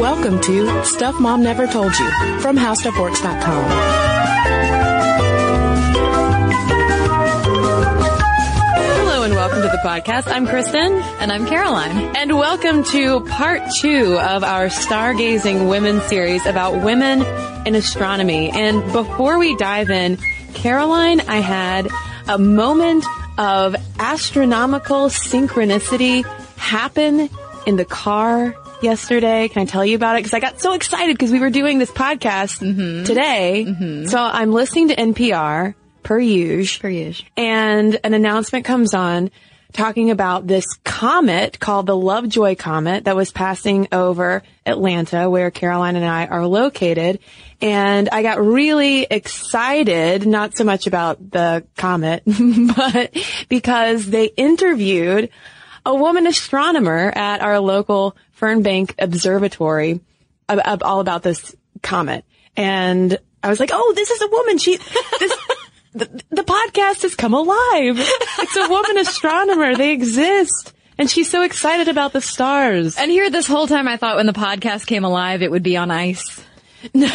Welcome to Stuff Mom Never Told You from HowStuffWorks.com. Hello and welcome to the podcast. I'm Kristen. And I'm Caroline. And welcome to part 2 of our Stargazing Women series about women in astronomy. And before we dive in, Caroline, I had a moment of astronomical synchronicity happen in the car yesterday. Can I tell you about it? Because I got so excited because we were doing this podcast today. So I'm listening to NPR, per usual, and an announcement comes on talking about this comet called the Lovejoy comet that was passing over Atlanta, where Caroline and I are located. And I got really excited, not so much about the comet, but because they interviewed a woman astronomer at our local Fernbank Observatory all about this comet. And I was like, oh, this is a woman. The podcast has come alive. It's a woman astronomer. They exist. And she's so excited about the stars. And here this whole time I thought when the podcast came alive, it would be on ice. No,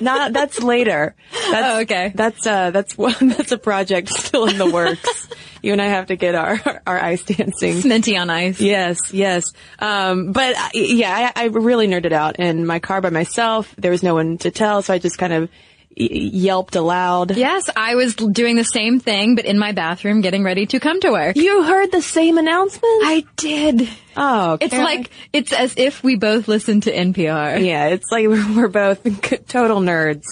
not, that's later. That's, oh, okay. That's a project still in the works. You and I have to get our ice dancing. Sminty on ice. Yes, yes. But yeah, I really nerded out in my car by myself. There was no one to tell, so I just kind of yelped aloud. Yes, I was doing the same thing, but in my bathroom getting ready to come to work. You heard the same announcement? I did. Oh, okay. It's like, it's as if we both listened to NPR. Yeah, it's like we're both total nerds.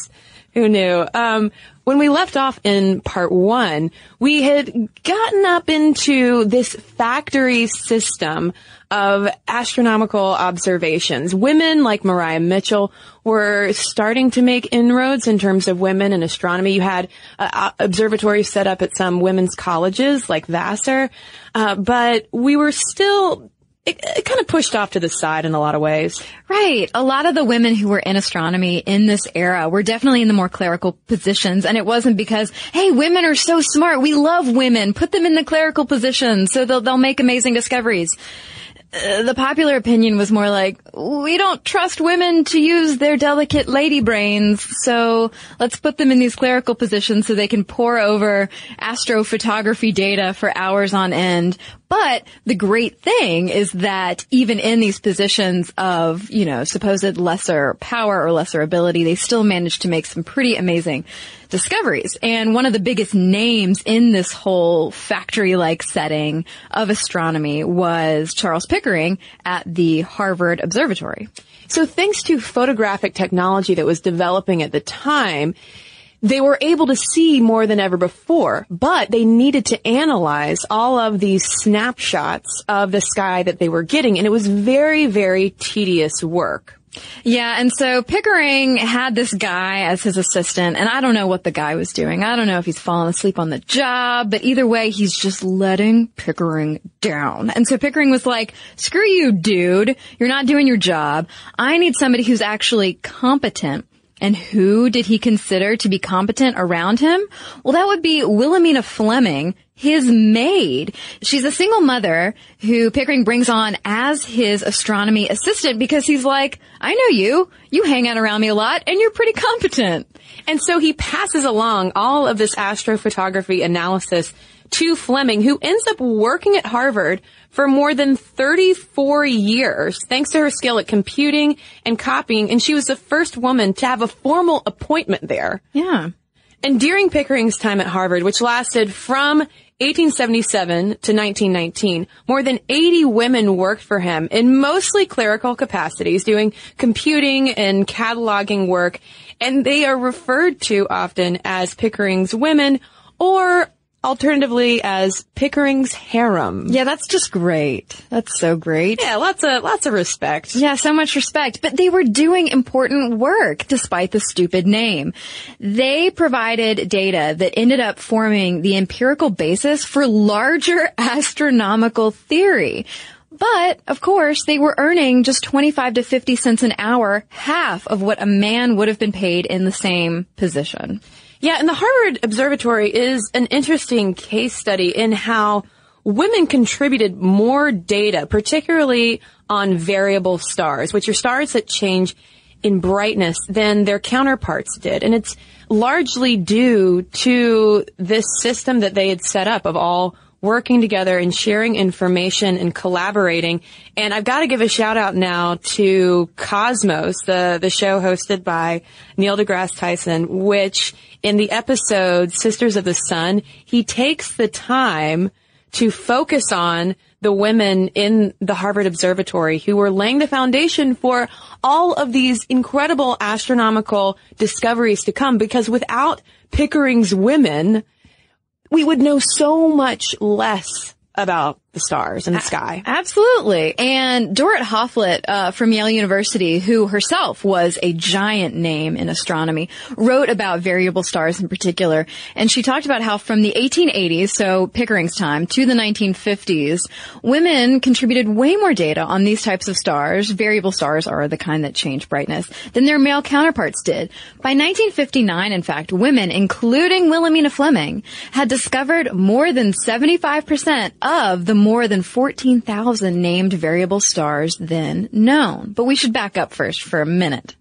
Who knew? When we left off in part 1, we had gotten up into this factory system of astronomical observations. Women like Mariah Mitchell were starting to make inroads in terms of women in astronomy. You had observatories set up at some women's colleges like Vassar, but we were still... It kind of pushed off to the side in a lot of ways. Right. A lot of the women who were in astronomy in this era were definitely in the more clerical positions. And it wasn't because, hey, women are so smart. We love women. Put them in the clerical positions so they'll make amazing discoveries. The popular opinion was more like, we don't trust women to use their delicate lady brains, so let's put them in these clerical positions so they can pore over astrophotography data for hours on end. But the great thing is that even in these positions of, you know, supposed lesser power or lesser ability, they still managed to make some pretty amazing discoveries. And one of the biggest names in this whole factory-like setting of astronomy was Charles Pickering at the Harvard Observatory. So thanks to photographic technology that was developing at the time, they were able to see more than ever before, but they needed to analyze all of these snapshots of the sky that they were getting, and it was very, very tedious work. Yeah, and so Pickering had this guy as his assistant, and I don't know what the guy was doing. I don't know if he's falling asleep on the job, but either way, he's just letting Pickering down. And so Pickering was like, screw you, dude. You're not doing your job. I need somebody who's actually competent. And who did he consider to be competent around him? Well, that would be Wilhelmina Fleming, his maid. She's a single mother who Pickering brings on as his astronomy assistant because he's like, I know you. You hang out around me a lot, and you're pretty competent. And so he passes along all of this astrophotography analysis to Fleming, who ends up working at Harvard for more than 34 years, thanks to her skill at computing and copying, and she was the first woman to have a formal appointment there. Yeah. And during Pickering's time at Harvard, which lasted from 1877 to 1919, more than 80 women worked for him in mostly clerical capacities, doing computing and cataloging work, and they are referred to often as Pickering's women, or alternatively as Pickering's harem. Yeah, that's just great. That's so great. Yeah, lots of respect. Yeah, so much respect. But they were doing important work despite the stupid name. They provided data that ended up forming the empirical basis for larger astronomical theory. But, of course, they were earning just 25 to 50 cents an hour, half of what a man would have been paid in the same position. Yeah, and the Harvard Observatory is an interesting case study in how women contributed more data, particularly on variable stars, which are stars that change in brightness, than their counterparts did. And it's largely due to this system that they had set up of all working together and sharing information and collaborating. And I've got to give a shout out now to Cosmos, the show hosted by Neil deGrasse Tyson, which in the episode Sisters of the Sun, he takes the time to focus on the women in the Harvard Observatory who were laying the foundation for all of these incredible astronomical discoveries to come, because without Pickering's women, we would know so much less about the stars in the sky. Absolutely. And Dorrit Hofflet from Yale University, who herself was a giant name in astronomy, wrote about variable stars in particular. And she talked about how from the 1880s, so Pickering's time, to the 1950s, women contributed way more data on these types of stars. Variable stars are the kind that change brightness than their male counterparts did. By 1959, in fact, women, including Wilhelmina Fleming, had discovered more than 75% of the more than 14,000 named variable stars then known. But we should back up first for a minute.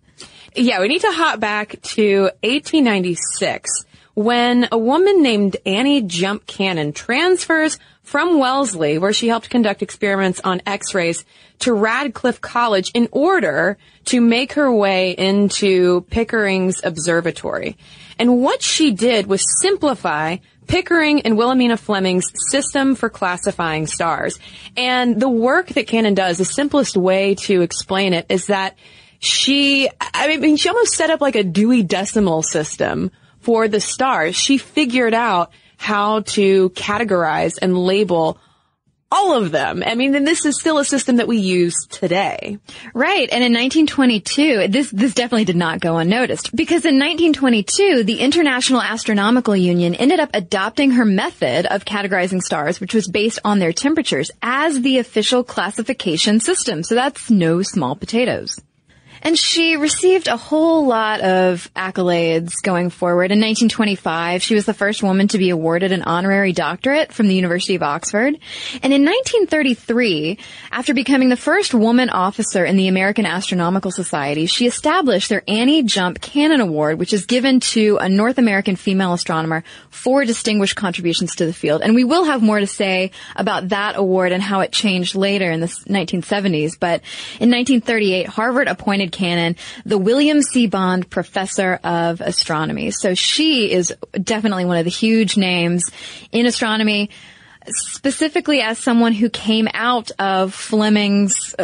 Yeah, we need to hop back to 1896 when a woman named Annie Jump Cannon transfers from Wellesley, where she helped conduct experiments on X-rays, to Radcliffe College in order to make her way into Pickering's observatory. And what she did was simplify Pickering and Wilhelmina Fleming's system for classifying stars. And the work that Cannon does, the simplest way to explain it is that she almost set up like a Dewey Decimal system for the stars. She figured out how to categorize and label all of them. I mean, then this is still a system that we use today. Right. And in 1922, this definitely did not go unnoticed, because in 1922, the International Astronomical Union ended up adopting her method of categorizing stars, which was based on their temperatures, as the official classification system. So that's no small potatoes. And she received a whole lot of accolades going forward. In 1925, she was the first woman to be awarded an honorary doctorate from the University of Oxford. And in 1933, after becoming the first woman officer in the American Astronomical Society, she established their Annie Jump Cannon Award, which is given to a North American female astronomer for distinguished contributions to the field. And we will have more to say about that award and how it changed later in the 1970s. But in 1938, Harvard appointed Cannon the William C. Bond Professor of Astronomy. So she is definitely one of the huge names in astronomy, specifically as someone who came out of Fleming's,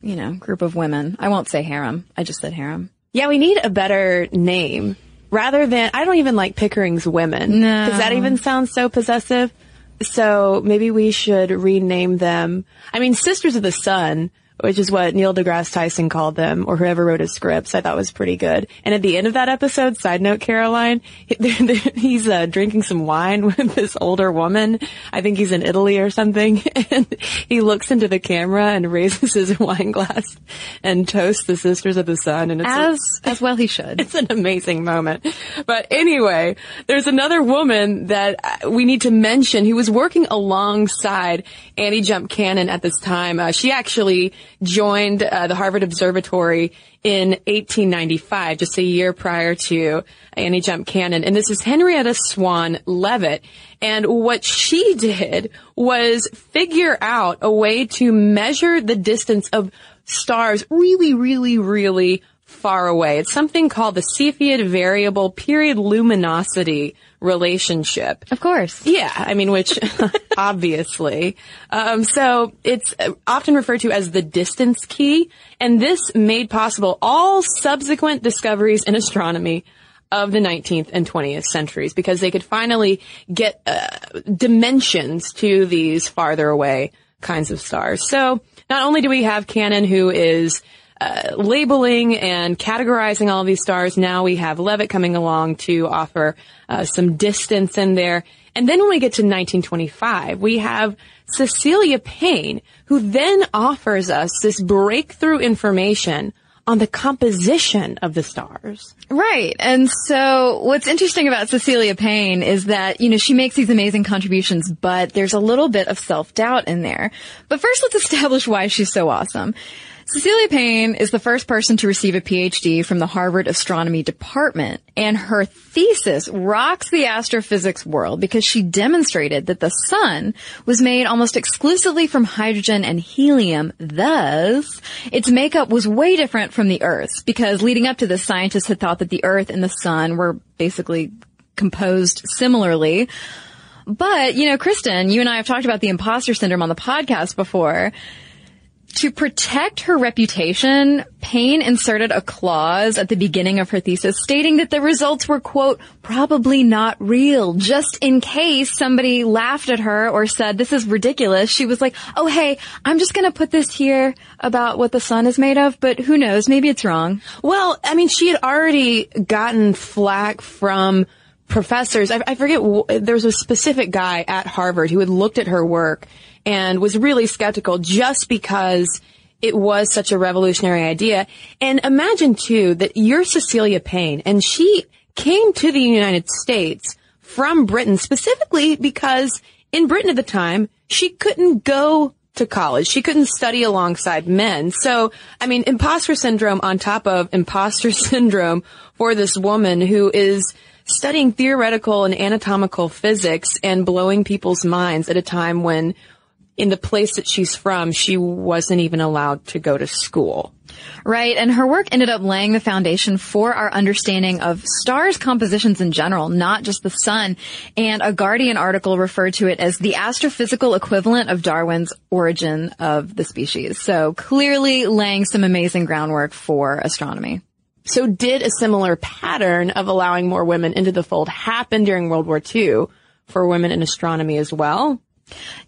group of women. I won't say harem. I just said harem. Yeah, we need a better name rather than, I don't even like Pickering's women. No. Because that even sounds so possessive. So maybe we should rename them. I mean, Sisters of the Sun which is what Neil deGrasse Tyson called them, or whoever wrote his scripts. I thought was pretty good. And at the end of that episode, side note, Caroline, he's drinking some wine with this older woman. I think he's in Italy or something. And he looks into the camera and raises his wine glass and toasts the Sisters of the Sun. And it's as well he should. It's an amazing moment. But anyway, there's another woman that we need to mention who was working alongside Annie Jump Cannon at this time. She actually joined the Harvard Observatory in 1895, just a year prior to Annie Jump Cannon. And this is Henrietta Swan Leavitt. And what she did was figure out a way to measure the distance of stars really, really, really far away. It's something called the Cepheid variable period luminosity relationship. Of course. Yeah. I mean, which obviously. So it's often referred to as the distance key. And this made possible all subsequent discoveries in astronomy of the 19th and 20th centuries, because they could finally get dimensions to these farther away kinds of stars. So not only do we have Cannon, who is labeling and categorizing all these stars, now we have Leavitt coming along to offer some distance in there. And then when we get to 1925, we have Cecilia Payne, who then offers us this breakthrough information on the composition of the stars. Right. And so what's interesting about Cecilia Payne is that, you know, she makes these amazing contributions, but there's a little bit of self-doubt in there. But first, let's establish why she's so awesome. Cecilia Payne is the first person to receive a PhD from the Harvard Astronomy Department, and her thesis rocks the astrophysics world because she demonstrated that the sun was made almost exclusively from hydrogen and helium. Thus, its makeup was way different from the Earth's, because leading up to this, scientists had thought that the Earth and the sun were basically composed similarly. But, you know, Kristen, you and I have talked about the imposter syndrome on the podcast before. To protect her reputation, Payne inserted a clause at the beginning of her thesis stating that the results were, quote, probably not real, just in case somebody laughed at her or said, this is ridiculous. She was like, oh, hey, I'm just going to put this here about what the sun is made of, but who knows, maybe it's wrong. Well, I mean, she had already gotten flack from professors. I forget, there was a specific guy at Harvard who had looked at her work and was really skeptical just because it was such a revolutionary idea. And imagine, too, that you're Cecilia Payne, and she came to the United States from Britain, specifically because in Britain at the time, she couldn't go to college. She couldn't study alongside men. So, I mean, imposter syndrome on top of imposter syndrome for this woman who is studying theoretical and anatomical physics and blowing people's minds at a time when, in the place that she's from, she wasn't even allowed to go to school. Right, and her work ended up laying the foundation for our understanding of stars' compositions in general, not just the sun. And a Guardian article referred to it as the astrophysical equivalent of Darwin's Origin of the Species. So clearly laying some amazing groundwork for astronomy. So did a similar pattern of allowing more women into the fold happen during World War II for women in astronomy as well?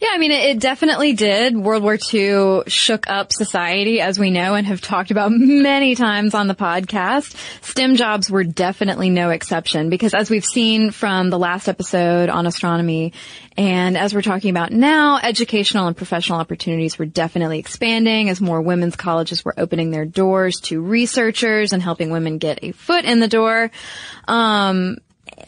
Yeah, I mean, it definitely did. World War II shook up society, as we know and have talked about many times on the podcast. STEM jobs were definitely no exception, because as we've seen from the last episode on astronomy, and as we're talking about now, educational and professional opportunities were definitely expanding as more women's colleges were opening their doors to researchers and helping women get a foot in the door.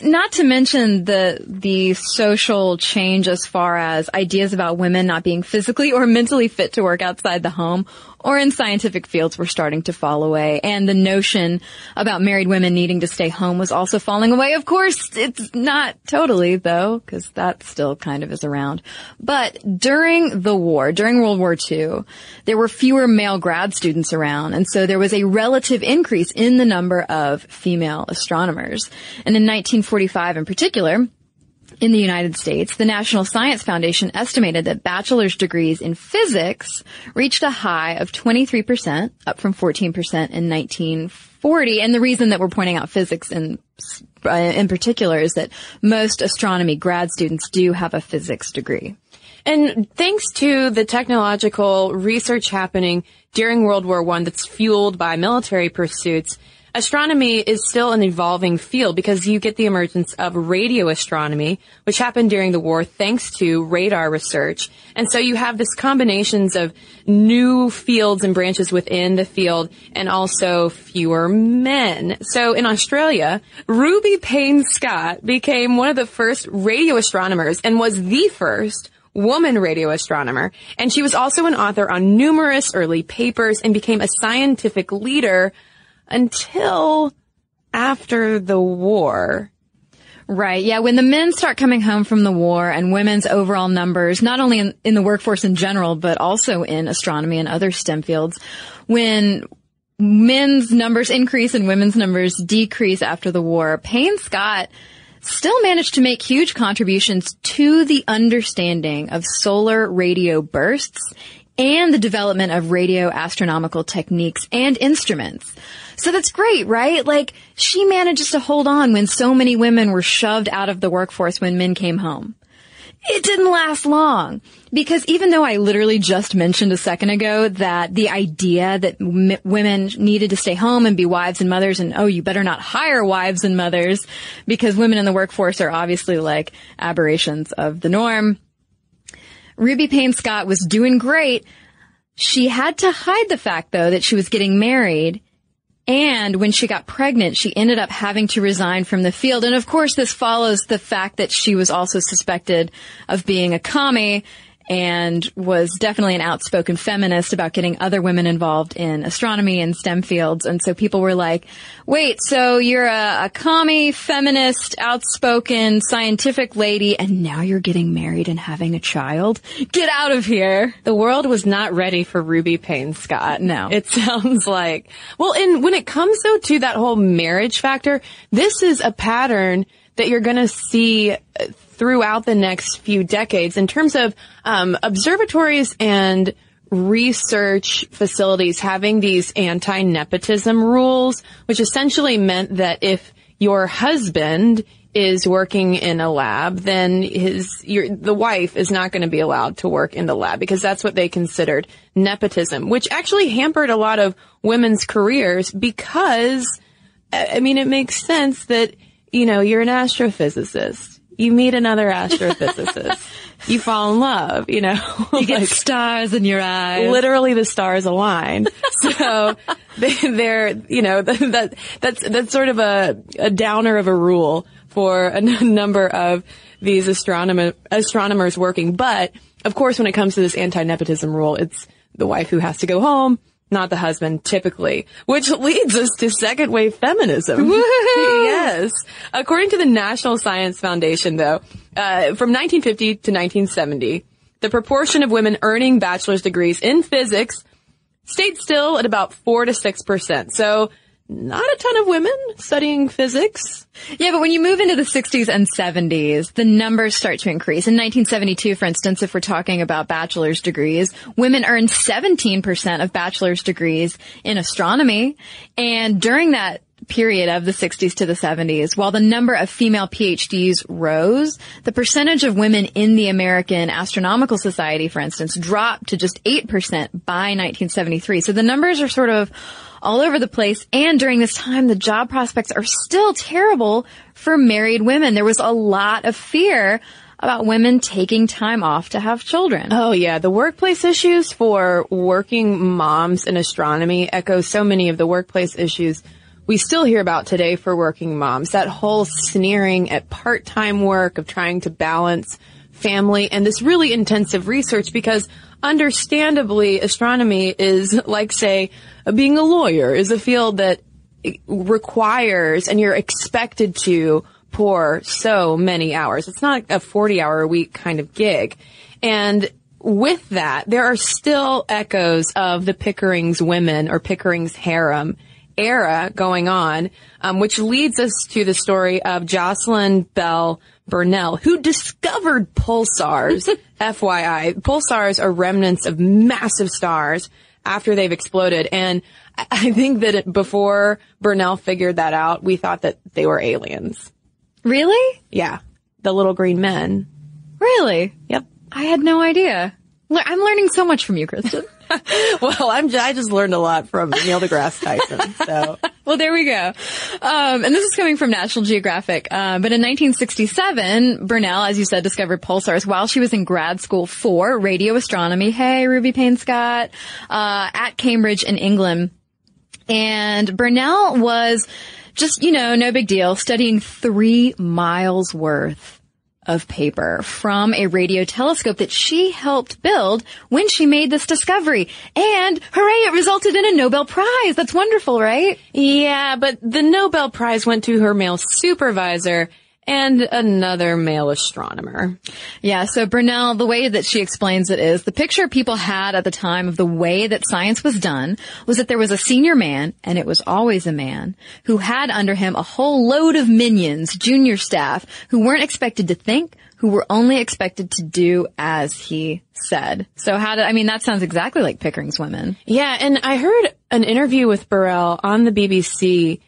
Not to mention the social change as far as ideas about women not being physically or mentally fit to work outside the home or in scientific fields were starting to fall away. And the notion about married women needing to stay home was also falling away. Of course, it's not totally, though, because that still kind of is around. But during the war, during World War II, there were fewer male grad students around. And so there was a relative increase in the number of female astronomers. And in 1945 in particular, in the United States, the National Science Foundation estimated that bachelor's degrees in physics reached a high of 23%, up from 14% in 1940. And the reason that we're pointing out physics in particular is that most astronomy grad students do have a physics degree. And thanks to the technological research happening during World War I that's fueled by military pursuits, astronomy is still an evolving field because you get the emergence of radio astronomy, which happened during the war thanks to radar research. And so you have this combinations of new fields and branches within the field and also fewer men. So in Australia, Ruby Payne-Scott became one of the first radio astronomers and was the first woman radio astronomer. And she was also an author on numerous early papers and became a scientific leader until after the war. Right, yeah, when the men start coming home from the war and women's overall numbers, not only in the workforce in general, but also in astronomy and other STEM fields, when men's numbers increase and women's numbers decrease after the war, Payne-Scott still managed to make huge contributions to the understanding of solar radio bursts and the development of radio astronomical techniques and instruments. So that's great, right? Like, she manages to hold on when so many women were shoved out of the workforce when men came home. It didn't last long, because even though I literally just mentioned a second ago that the idea that women needed to stay home and be wives and mothers, and oh, you better not hire wives and mothers, because women in the workforce are obviously like aberrations of the norm, Ruby Payne-Scott was doing great. She had to hide the fact, though, that she was getting married. And when she got pregnant, she ended up having to resign from the field. And, of course, this follows the fact that she was also suspected of being a commie and was definitely an outspoken feminist about getting other women involved in astronomy and STEM fields. And so people were like, wait, so you're a commie, feminist, outspoken, scientific lady, and now you're getting married and having a child? Get out of here. The world was not ready for Ruby Payne-Scott. No. It sounds like. Well, and when it comes, though, to that whole marriage factor, this is a pattern that you're going to see throughout the next few decades in terms of observatories and research facilities having these anti-nepotism rules, which essentially meant that if your husband is working in a lab, then the wife is not going to be allowed to work in the lab, because that's what they considered nepotism, which actually hampered a lot of women's careers, because, I mean, it makes sense that, you know, you're an astrophysicist. You meet another astrophysicist. You fall in love, you know. You get like, stars in your eyes. Literally the stars align. So they're, you know, that's sort of a downer of a rule for a number of these astronomers working. But, of course, when it comes to this anti-nepotism rule, it's the wife who has to go home, not the husband, typically, which leads us to second-wave feminism. Woo-hoo! Yes. According to the National Science Foundation, though, from 1950 to 1970, the proportion of women earning bachelor's degrees in physics stayed still at about 4 to 6%. So not a ton of women studying physics. Yeah, but when you move into the 60s and 70s, the numbers start to increase. In 1972, for instance, if we're talking about bachelor's degrees, women earned 17% of bachelor's degrees in astronomy. And during that period of the 60s to the 70s, while the number of female PhDs rose, the percentage of women in the American Astronomical Society, for instance, dropped to just 8% by 1973. So the numbers are sort of all over the place, and during this time, the job prospects are still terrible for married women. There was a lot of fear about women taking time off to have children. Oh, yeah. The workplace issues for working moms in astronomy echo so many of the workplace issues we still hear about today for working moms. That whole sneering at part-time work of trying to balance family and this really intensive research, because understandably, astronomy is like, say, being a lawyer is a field that requires and you're expected to pour so many hours. It's not a 40-hour-a-week kind of gig. And with that, there are still echoes of the Pickering's women or Pickering's harem era going on, which leads us to the story of Jocelyn Bell Burnell, who discovered pulsars. FYI, pulsars are remnants of massive stars after they've exploded, and I think that before Burnell figured that out, we thought that they were aliens. Really? Yeah. The little green men. Really? Yep. I had no idea. I'm learning so much from you, Kristen. Well, I just learned a lot from Neil deGrasse Tyson. So, well, there we go. And this is coming from National Geographic. But in 1967, Burnell, as you said, discovered pulsars while she was in grad school for radio astronomy. Hey, Ruby Payne-Scott, at Cambridge in England. And Burnell was just, no big deal, studying 3 miles worth of paper from a radio telescope that she helped build when she made this discovery. And hooray, it resulted in a Nobel Prize. That's wonderful, right? Yeah, but the Nobel Prize went to her male supervisor and another male astronomer. Yeah, so Burnell, the way that she explains it is, the picture people had at the time of the way that science was done was that there was a senior man, and it was always a man, who had under him a whole load of minions, junior staff, who weren't expected to think, who were only expected to do as he said. So that sounds exactly like Pickering's women. Yeah, and I heard an interview with Burnell on the BBC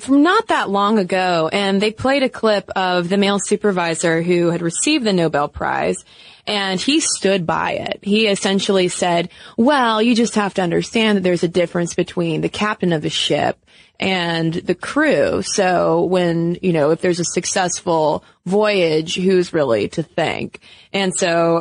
from not that long ago, and they played a clip of the male supervisor who had received the Nobel Prize, and he stood by it. He essentially said, well, you just have to understand that there's a difference between the captain of the ship and the crew. So when, if there's a successful voyage, who's really to thank? And so,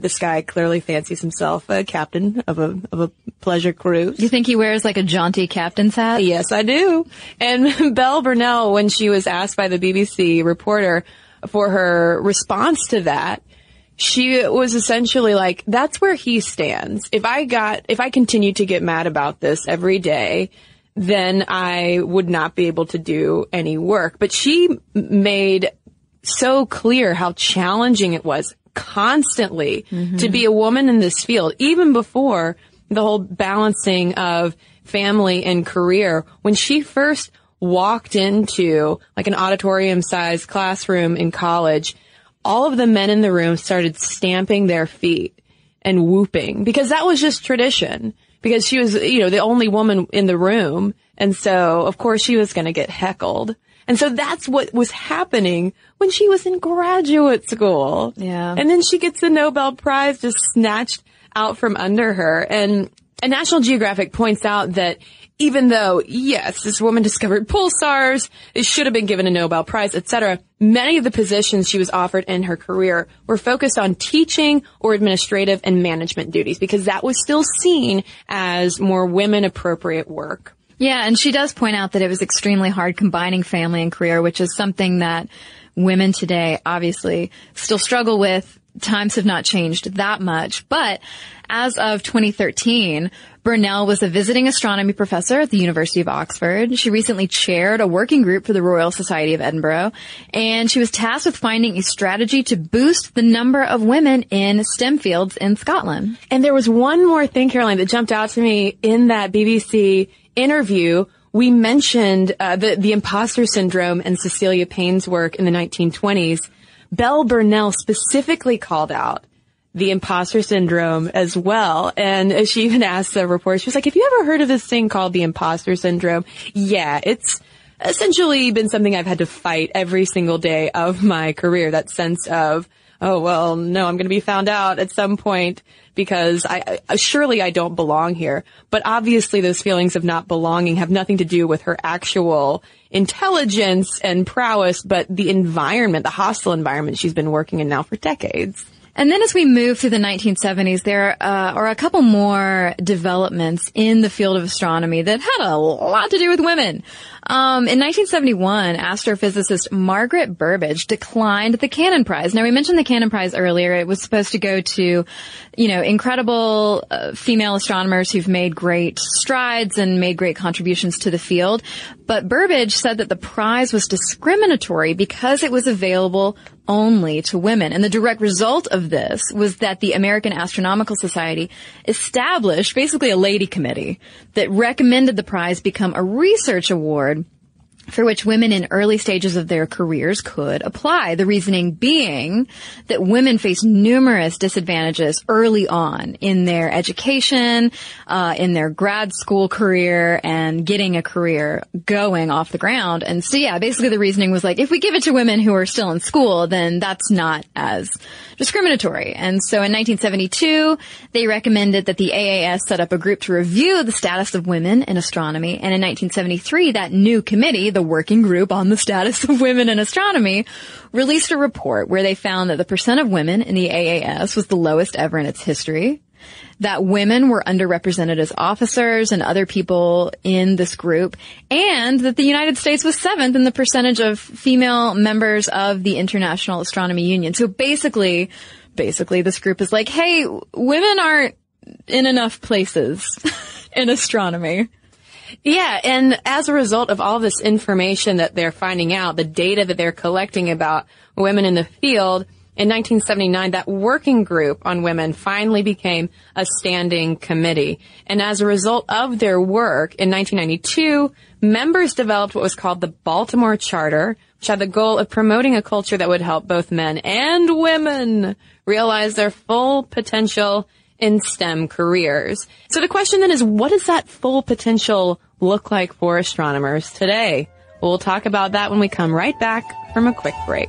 this guy clearly fancies himself a captain of a pleasure cruise. You think he wears like a jaunty captain's hat? Yes, I do. And Bell Burnell, when she was asked by the BBC reporter for her response to that, she was essentially like, that's where he stands. If I continue to get mad about this every day, then I would not be able to do any work. But she made so clear how challenging it was constantly to be a woman in this field, even before the whole balancing of family and career. When she first walked into like an auditorium-sized classroom in college, all of the men in the room started stamping their feet and whooping because that was just tradition. Because she was, the only woman in the room. And so, of course, she was going to get heckled. And so that's what was happening when she was in graduate school. Yeah. And then she gets the Nobel Prize just snatched out from under her. And National Geographic points out that even though, yes, this woman discovered pulsars, it should have been given a Nobel Prize, etc., many of the positions she was offered in her career were focused on teaching or administrative and management duties because that was still seen as more women-appropriate work. Yeah, and she does point out that it was extremely hard combining family and career, which is something that women today obviously still struggle with. Times have not changed that much, but as of 2013, Burnell was a visiting astronomy professor at the University of Oxford. She recently chaired a working group for the Royal Society of Edinburgh, and she was tasked with finding a strategy to boost the number of women in STEM fields in Scotland. And there was one more thing, Caroline, that jumped out to me in that BBC interview. We mentioned the imposter syndrome and Cecilia Payne's work in the 1920s. Bell Burnell specifically called out the imposter syndrome as well. And she even asked the reporter, she was like, have you ever heard of this thing called the imposter syndrome? Yeah, it's essentially been something I've had to fight every single day of my career, that sense of, oh, well, no, I'm going to be found out at some point because surely I don't belong here. But obviously those feelings of not belonging have nothing to do with her actual intelligence and prowess, but the environment, the hostile environment she's been working in now for decades. And then as we move through the 1970s, there are a couple more developments in the field of astronomy that had a lot to do with women. In 1971, astrophysicist Margaret Burbage declined the Cannon Prize. Now, we mentioned the Cannon Prize earlier. It was supposed to go to, incredible female astronomers who've made great strides and made great contributions to the field. But Burbage said that the prize was discriminatory because it was available only to women. And the direct result of this was that the American Astronomical Society established basically a lady committee that recommended the prize become a research award for which women in early stages of their careers could apply. The reasoning being that women face numerous disadvantages early on in their education, in their grad school career, and getting a career going off the ground. And so, yeah, basically the reasoning was like, if we give it to women who are still in school, then that's not as discriminatory. And so in 1972, they recommended that the AAS set up a group to review the status of women in astronomy. And in 1973, that new committee, the Working Group on the Status of Women in Astronomy, released a report where they found that the percent of women in the AAS was the lowest ever in its history, that women were underrepresented as officers and other people in this group, and that the United States was 7th in the percentage of female members of the International Astronomical Union. So basically this group is like, hey, women aren't in enough places in astronomy. Yeah, and as a result of all this information that they're finding out, the data that they're collecting about women in the field, in 1979, that working group on women finally became a standing committee. And as a result of their work, in 1992, members developed what was called the Baltimore Charter, which had the goal of promoting a culture that would help both men and women realize their full potential in STEM careers. So the question then is, what does that full potential look like for astronomers today? We'll talk about that when we come right back from a quick break.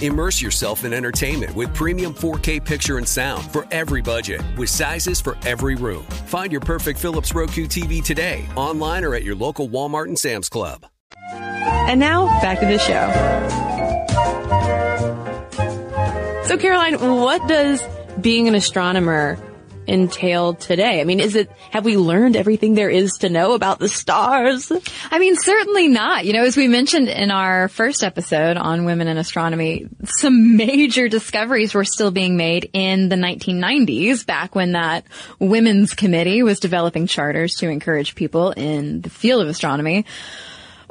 Immerse yourself in entertainment with premium 4K picture and sound for every budget, with sizes for every room. Find your perfect Philips Roku TV today, online or at your local Walmart and Sam's Club. And now, back to the show. So, Caroline, what does being an astronomer entail today? I mean, have we learned everything there is to know about the stars? I mean, certainly not. You know, as we mentioned in our first episode on women in astronomy, some major discoveries were still being made in the 1990s, back when that women's committee was developing charters to encourage people in the field of astronomy.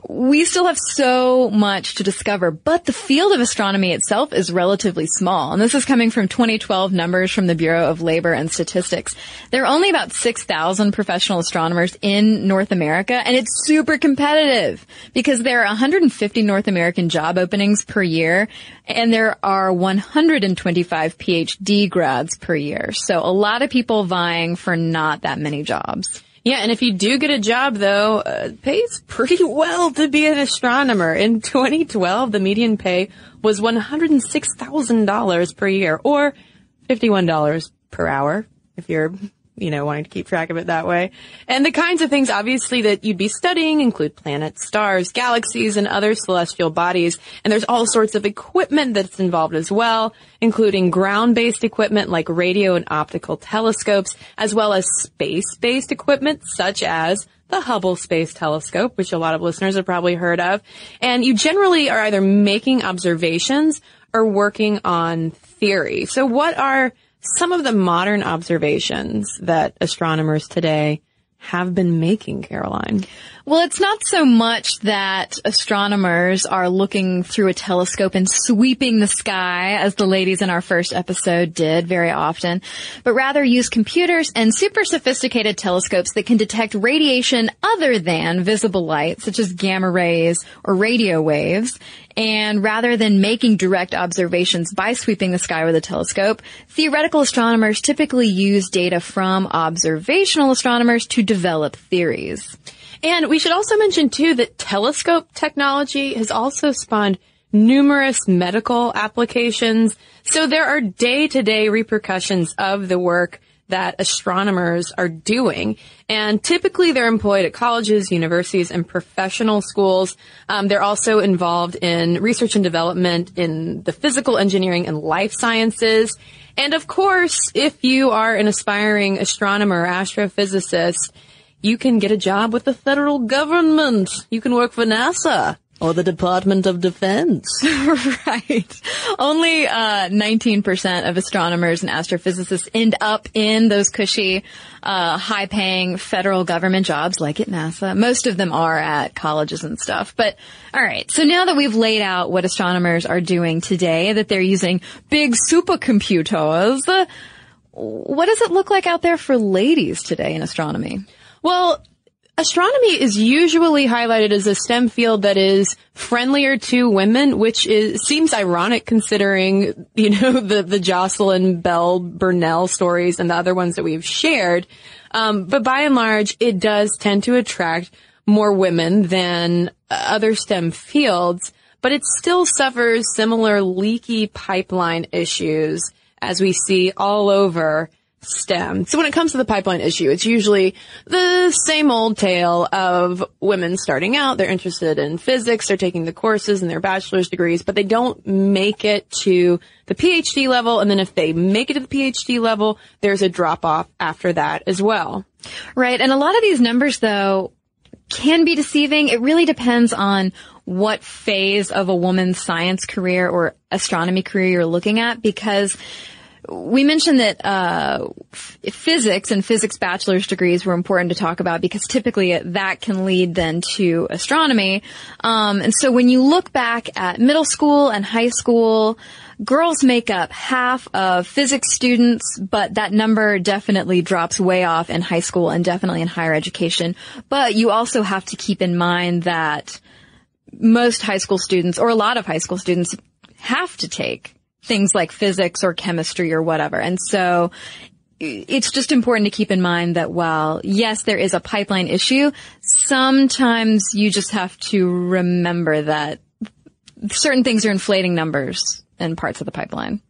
We still have so much to discover, but the field of astronomy itself is relatively small. And this is coming from 2012 numbers from the Bureau of Labor and Statistics. There are only about 6,000 professional astronomers in North America, and it's super competitive because there are 150 North American job openings per year, and there are 125 PhD grads per year. So a lot of people vying for not that many jobs. Yeah, and if you do get a job, though, it pays pretty well to be an astronomer. In 2012, the median pay was $106,000 per year, or $51 per hour if you're you know, wanting to keep track of it that way. And the kinds of things, obviously, that you'd be studying include planets, stars, galaxies, and other celestial bodies. And there's all sorts of equipment that's involved as well, including ground-based equipment like radio and optical telescopes, as well as space-based equipment such as the Hubble Space Telescope, which a lot of listeners have probably heard of. And you generally are either making observations or working on theory. So what are some of the modern observations that astronomers today have been making, Caroline? Well, it's not so much that astronomers are looking through a telescope and sweeping the sky, as the ladies in our first episode did very often, but rather use computers and super sophisticated telescopes that can detect radiation other than visible light, such as gamma rays or radio waves. And rather than making direct observations by sweeping the sky with a telescope, theoretical astronomers typically use data from observational astronomers to develop theories. And we should also mention, too, that telescope technology has also spawned numerous medical applications. So there are day-to-day repercussions of the work that astronomers are doing. And typically they're employed at colleges, universities, and professional schools. They're also involved in research and development in the physical, engineering, and life sciences. And of course, if you are an aspiring astronomer, astrophysicist, you can get a job with the federal government. You can work for NASA. Or the Department of Defense. Right. Only 19% of astronomers and astrophysicists end up in those cushy, high-paying federal government jobs like at NASA. Most of them are at colleges and stuff. But, all right, so now that we've laid out what astronomers are doing today, that they're using big supercomputers, what does it look like out there for ladies today in astronomy? Well, astronomy is usually highlighted as a STEM field that is friendlier to women, which seems ironic considering, you know, the Jocelyn Bell Burnell stories and the other ones that we've shared. But by and large, it does tend to attract more women than other STEM fields, but it still suffers similar leaky pipeline issues as we see all over STEM. So when it comes to the pipeline issue, it's usually the same old tale of women starting out. They're interested in physics. They're taking the courses and their bachelor's degrees, but they don't make it to the PhD level. And then if they make it to the PhD level, there's a drop off after that as well. Right. And a lot of these numbers, though, can be deceiving. It really depends on what phase of a woman's science career or astronomy career you're looking at, because we mentioned that physics and physics bachelor's degrees were important to talk about because typically that can lead then to astronomy. And so when you look back at middle school and high school, girls make up half of physics students, but that number definitely drops way off in high school and definitely in higher education. But you also have to keep in mind that most high school students, or a lot of high school students, have to take things like physics or chemistry or whatever. And so it's just important to keep in mind that while, yes, there is a pipeline issue, sometimes you just have to remember that certain things are inflating numbers in parts of the pipeline.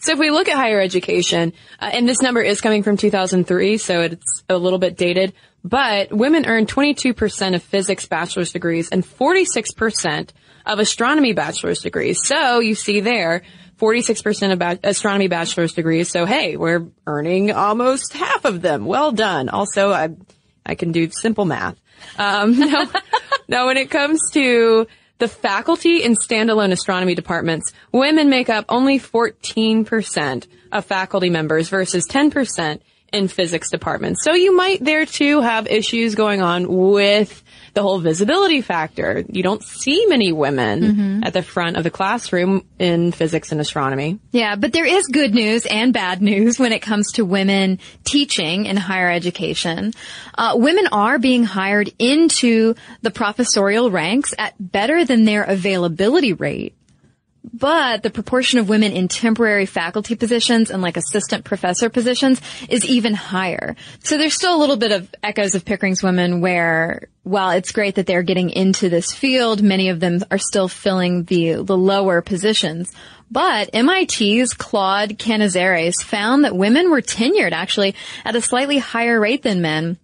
So if we look at higher education, and this number is coming from 2003, so it's a little bit dated, but women earn 22% of physics bachelor's degrees and 46% of astronomy bachelor's degrees. So you see there, 46% of astronomy bachelor's degrees. So, hey, we're earning almost half of them. Well done. Also, I can do simple math. Now, when it comes to the faculty and standalone astronomy departments, women make up only 14% of faculty members versus 10% in physics departments. So you might there, too, have issues going on with the whole visibility factor. You don't see many women at the front of the classroom in physics and astronomy. Yeah, but there is good news and bad news when it comes to women teaching in higher education. Women are being hired into the professorial ranks at better than their availability rate, But the proportion of women in temporary faculty positions and like assistant professor positions is even higher. So there's still a little bit of echoes of Pickering's women where, while it's great that they're getting into this field, many of them are still filling the lower positions. But MIT's Claude Canizares found that women were tenured actually at a slightly higher rate than men,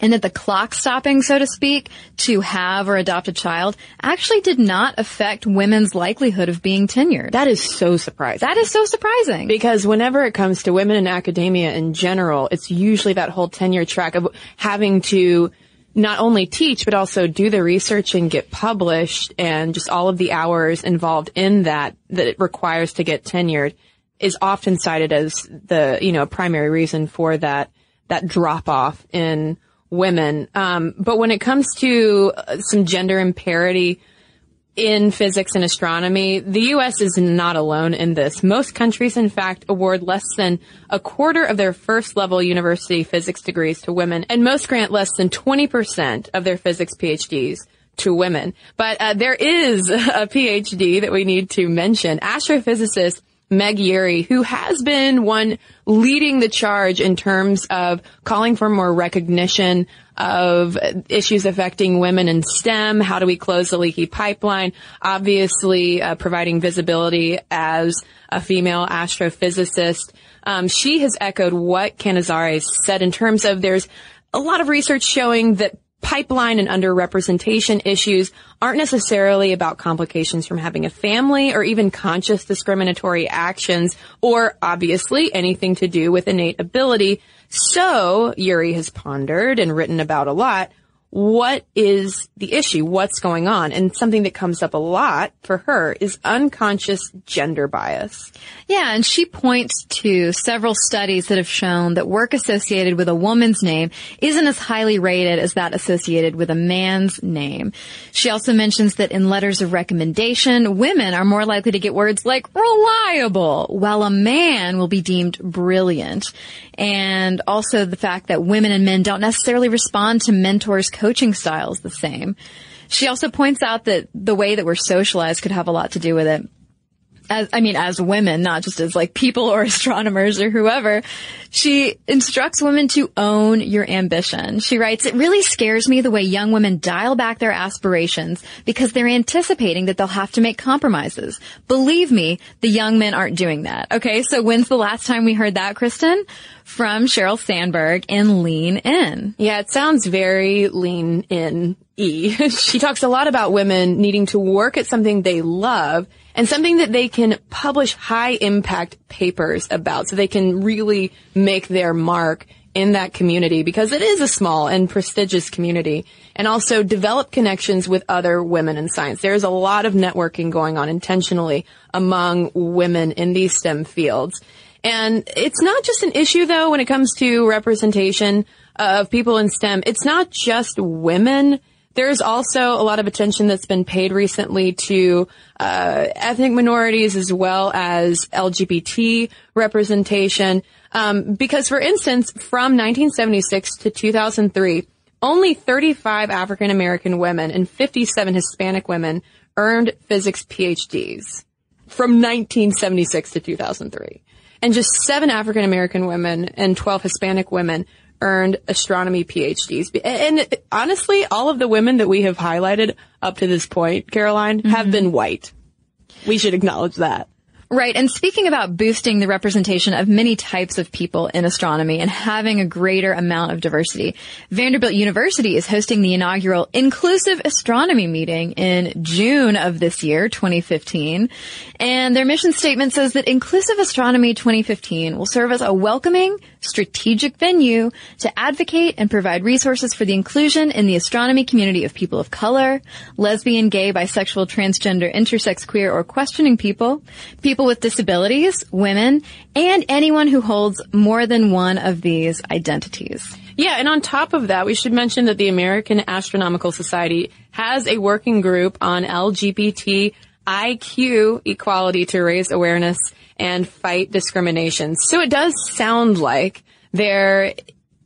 and that the clock stopping, so to speak, to have or adopt a child actually did not affect women's likelihood of being tenured. That is so surprising. That is so surprising. Because whenever it comes to women in academia in general, it's usually that whole tenure track of having to not only teach, but also do the research and get published, and just all of the hours involved in that it requires to get tenured is often cited as the, primary reason for that drop off in women. But when it comes to some gender imparity in physics and astronomy, the U.S. is not alone in this. Most countries, in fact, award less than a quarter of their first-level university physics degrees to women, and most grant less than 20% of their physics PhDs to women. But there is a PhD that we need to mention. Astrophysicist Meg Urry, who has been one leading the charge in terms of calling for more recognition of issues affecting women in STEM. How do we close the leaky pipeline? Obviously, providing visibility as a female astrophysicist. She has echoed what Canizares said in terms of there's a lot of research showing that pipeline and underrepresentation issues aren't necessarily about complications from having a family or even conscious discriminatory actions or, obviously, anything to do with innate ability. So, Urry has pondered and written about a lot, what is the issue? What's going on? And something that comes up a lot for her is unconscious gender bias. Yeah, and she points to several studies that have shown that work associated with a woman's name isn't as highly rated as that associated with a man's name. She also mentions that in letters of recommendation, women are more likely to get words like reliable, while a man will be deemed brilliant. And also the fact that women and men don't necessarily respond to mentors' coaching styles the same. She also points out that the way that we're socialized could have a lot to do with it. As women, not just as like people or astronomers or whoever. She instructs women to own your ambition. She writes, "It really scares me the way young women dial back their aspirations because they're anticipating that they'll have to make compromises. Believe me, the young men aren't doing that." Okay, so when's the last time we heard that, Kristen? From Sheryl Sandberg in Lean In. Yeah, it sounds very Lean In-y. She talks a lot about women needing to work at something they love and something that they can publish high-impact papers about so they can really make their mark in that community, because it is a small and prestigious community, and also develop connections with other women in science. There is a lot of networking going on intentionally among women in these STEM fields. And it's not just an issue, though, when it comes to representation of people in STEM. It's not just women. There's also a lot of attention that's been paid recently to ethnic minorities as well as LGBT representation. Because, for instance, from 1976 to 2003, only 35 African-American women and 57 Hispanic women earned physics PhDs from 1976 to 2003. And just 7 African-American women and 12 Hispanic women earned astronomy PhDs. And honestly, all of the women that we have highlighted up to this point, Caroline, mm-hmm. have been white. We should acknowledge that. Right. And speaking about boosting the representation of many types of people in astronomy and having a greater amount of diversity, Vanderbilt University is hosting the inaugural Inclusive Astronomy meeting in June of this year, 2015. And their mission statement says that Inclusive Astronomy 2015 will serve as a welcoming, strategic venue to advocate and provide resources for the inclusion in the astronomy community of people of color, lesbian, gay, bisexual, transgender, intersex, queer, or questioning people with disabilities, women, and anyone who holds more than one of these identities. Yeah, and on top of that, we should mention that the American Astronomical Society has a working group on LGBTIQ equality to raise awareness and fight discrimination. So it does sound like there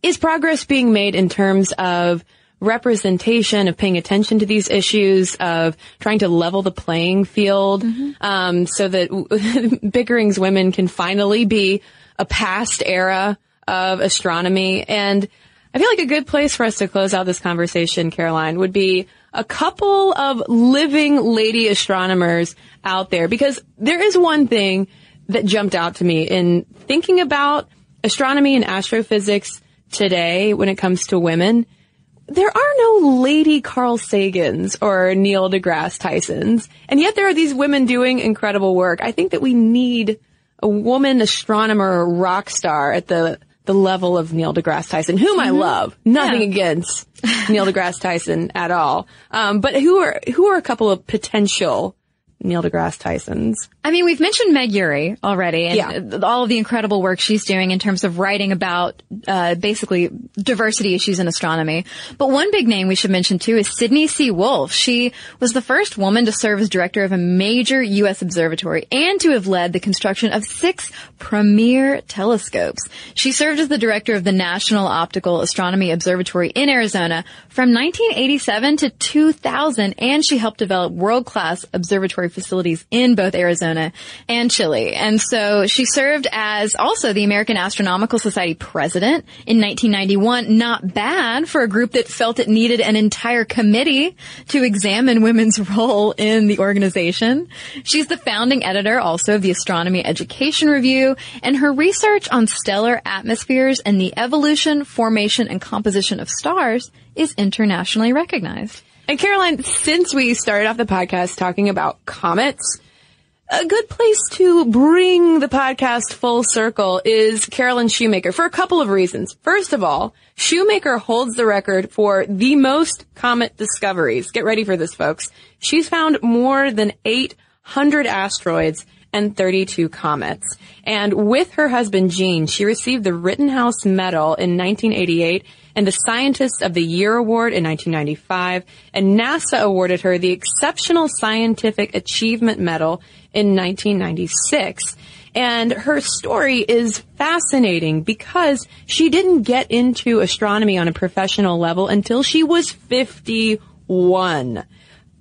is progress being made in terms of representation, of paying attention to these issues, of trying to level the playing field, so that Pickering's women can finally be a past era of astronomy. And I feel like a good place for us to close out this conversation, Caroline, would be a couple of living lady astronomers out there, because there is one thing that jumped out to me in thinking about astronomy and astrophysics today when it comes to women. There are no lady Carl Sagans or Neil deGrasse Tysons, and yet there are these women doing incredible work. I think that we need a woman astronomer rock star at the level of Neil deGrasse Tyson, whom I love. Nothing against Neil deGrasse Tyson at all. But who are a couple of potential Neil deGrasse Tyson's? I mean, we've mentioned Meg Urry already, and all of the incredible work she's doing in terms of writing about basically diversity issues in astronomy. But one big name we should mention, too, is Sidney C. Wolfe. She was the first woman to serve as director of a major U.S. observatory and to have led the construction of 6 premier telescopes. She served as the director of the National Optical Astronomy Observatory in Arizona from 1987 to 2000, and she helped develop world-class observatory facilities in both Arizona and Chile. And so she served as also the American Astronomical Society president in 1991. Not bad for a group that felt it needed an entire committee to examine women's role in the organization. She's the founding editor also of the Astronomy Education Review, and her research on stellar atmospheres and the evolution, formation, and composition of stars is internationally recognized. And Caroline, since we started off the podcast talking about comets, a good place to bring the podcast full circle is Carolyn Shoemaker for a couple of reasons. First of all, Shoemaker holds the record for the most comet discoveries. Get ready for this, folks. She's found more than 800 asteroids and 32 comets. And with her husband, Gene, she received the Rittenhouse Medal in 1988 and the Scientist of the Year Award in 1995, and NASA awarded her the Exceptional Scientific Achievement Medal in 1996. And her story is fascinating because she didn't get into astronomy on a professional level until she was 51.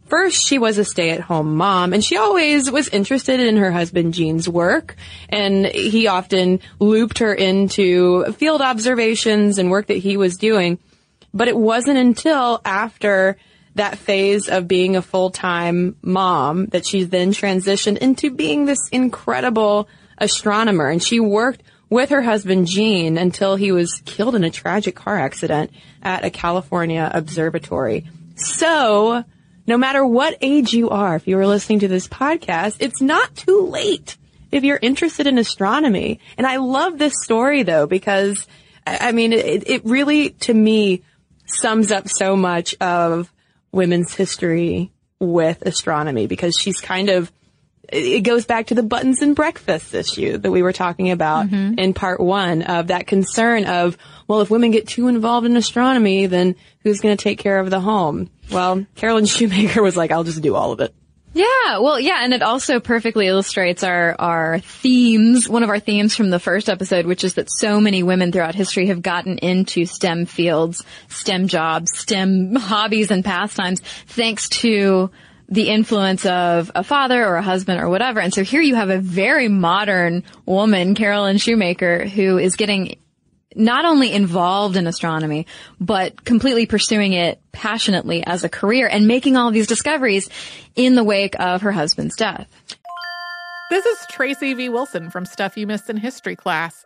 First, she was a stay-at-home mom, and she always was interested in her husband Gene's work, and he often looped her into field observations and work that he was doing. But it wasn't until after that phase of being a full-time mom that she then transitioned into being this incredible astronomer, and she worked with her husband Gene until he was killed in a tragic car accident at a California observatory. So, no matter what age you are, if you were listening to this podcast, it's not too late if you're interested in astronomy. And I love this story, though, because, I mean, it really, to me, sums up so much of women's history with astronomy, because she's kind of, it goes back to the buttons and breakfast issue that we were talking about in part 1 of that concern of, well, if women get too involved in astronomy, then who's going to take care of the home? Well, Carolyn Shoemaker was like, I'll just do all of it. Yeah, well, yeah, and it also perfectly illustrates our themes, one of our themes from the first episode, which is that so many women throughout history have gotten into STEM fields, STEM jobs, STEM hobbies and pastimes, thanks to the influence of a father or a husband or whatever. And so here you have a very modern woman, Carolyn Shoemaker, who is getting not only involved in astronomy, but completely pursuing it passionately as a career and making all of these discoveries in the wake of her husband's death. This is Tracy V. Wilson from Stuff You Missed in History Class.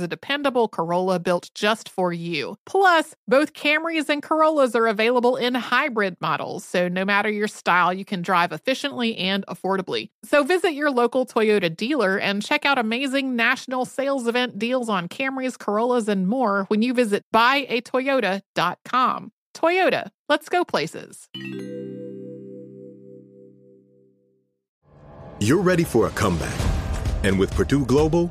a dependable Corolla built just for you. Plus, both Camrys and Corollas are available in hybrid models, so no matter your style, you can drive efficiently and affordably. So visit your local Toyota dealer and check out amazing national sales event deals on Camrys, Corollas, and more when you visit buyatoyota.com. Toyota, let's go places. You're ready for a comeback. And with Purdue Global,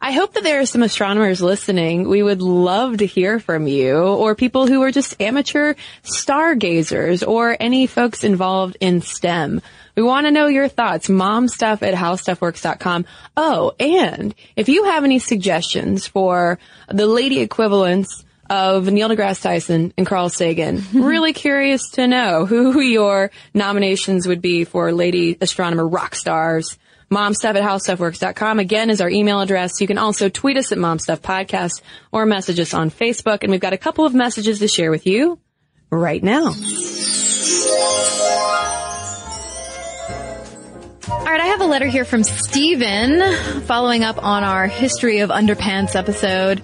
I hope that there are some astronomers listening. We would love to hear from you, or people who are just amateur stargazers, or any folks involved in STEM. We want to know your thoughts. Momstuff at howstuffworks.com. Oh, and if you have any suggestions for the lady equivalents of Neil deGrasse Tyson and Carl Sagan, really curious to know who your nominations would be for lady astronomer rock stars. Momstuff at howstuffworks.com, again, is our email address. You can also tweet us at Momstuff Podcast or message us on Facebook. And we've got a couple of messages to share with you right now. All right, I have a letter here from Steven following up on our History of Underpants episode.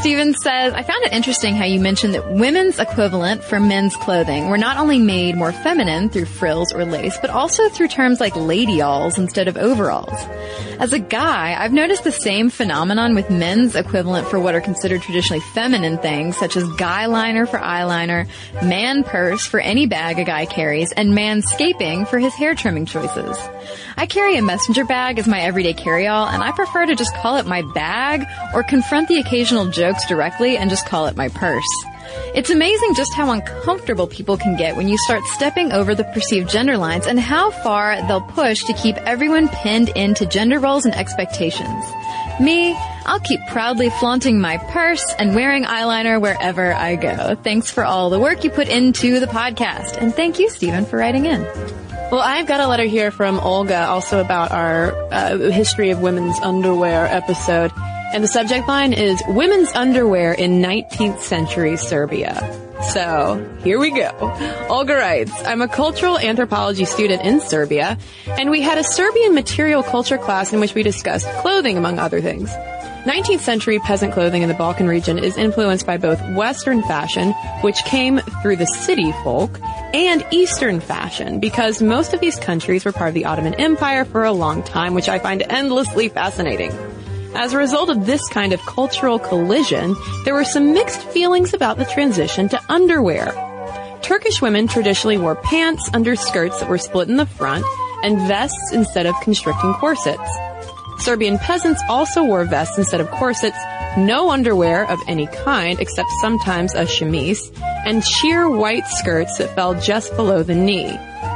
Steven says, I found it interesting how you mentioned that women's equivalent for men's clothing were not only made more feminine through frills or lace, but also through terms like lady-alls instead of overalls. As a guy, I've noticed the same phenomenon with men's equivalent for what are considered traditionally feminine things, such as guy liner for eyeliner, man purse for any bag a guy carries, and manscaping for his hair trimming choices. I carry a messenger bag as my everyday carry-all, and I prefer to just call it my bag or confront the occasional jokes directly and just call it my purse. It's amazing just how uncomfortable people can get when you start stepping over the perceived gender lines and how far they'll push to keep everyone pinned into gender roles and expectations. Me, I'll keep proudly flaunting my purse and wearing eyeliner wherever I go. Thanks for all the work you put into the podcast. And thank you, Stephen, for writing in. Well, I've got a letter here from Olga also about our History of Women's Underwear episode. And the subject line is Women's Underwear in 19th Century Serbia. So, here we go. Olga writes, I'm a cultural anthropology student in Serbia, and we had a Serbian material culture class in which we discussed clothing, among other things. 19th century peasant clothing in the Balkan region is influenced by both Western fashion, which came through the city folk, and Eastern fashion, because most of these countries were part of the Ottoman Empire for a long time, which I find endlessly fascinating. As a result of this kind of cultural collision, there were some mixed feelings about the transition to underwear. Turkish women traditionally wore pants under skirts that were split in the front and vests instead of constricting corsets. Serbian peasants also wore vests instead of corsets, no underwear of any kind except sometimes a chemise, and sheer white skirts that fell just below the knee.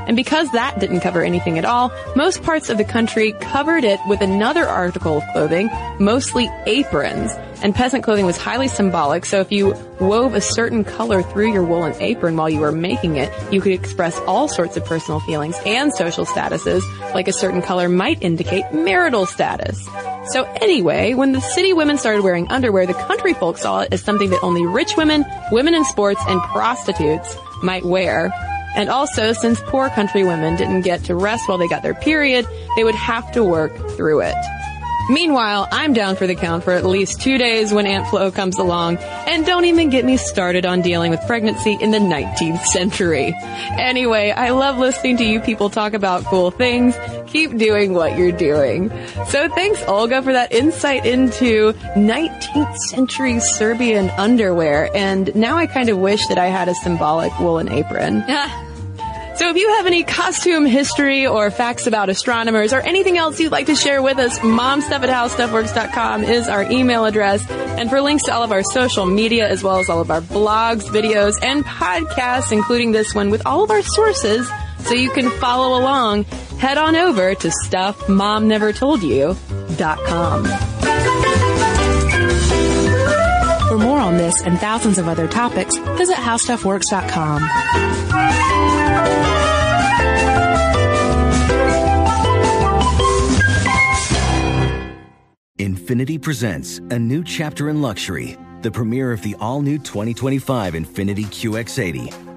And because that didn't cover anything at all, most parts of the country covered it with another article of clothing, mostly aprons. And peasant clothing was highly symbolic, so if you wove a certain color through your woolen apron while you were making it, you could express all sorts of personal feelings and social statuses, like a certain color might indicate marital status. So anyway, when the city women started wearing underwear, the country folk saw it as something that only rich women, women in sports, and prostitutes might wear. And also, since poor country women didn't get to rest while they got their period, they would have to work through it. Meanwhile, I'm down for the count for at least 2 days when Aunt Flo comes along, and don't even get me started on dealing with pregnancy in the 19th century. Anyway, I love listening to you people talk about cool things. Keep doing what you're doing. So thanks, Olga, for that insight into 19th century Serbian underwear, and now I kind of wish that I had a symbolic woolen apron. So if you have any costume history or facts about astronomers or anything else you'd like to share with us, momstuff@howstuffworks.com is our email address. And for links to all of our social media, as well as all of our blogs, videos, and podcasts, including this one, with all of our sources, so you can follow along, head on over to stuffmomnevertoldyou.com. For more on this and thousands of other topics, visit howstuffworks.com. Infiniti presents a new chapter in luxury, the premiere of the all-new 2025 Infiniti QX80,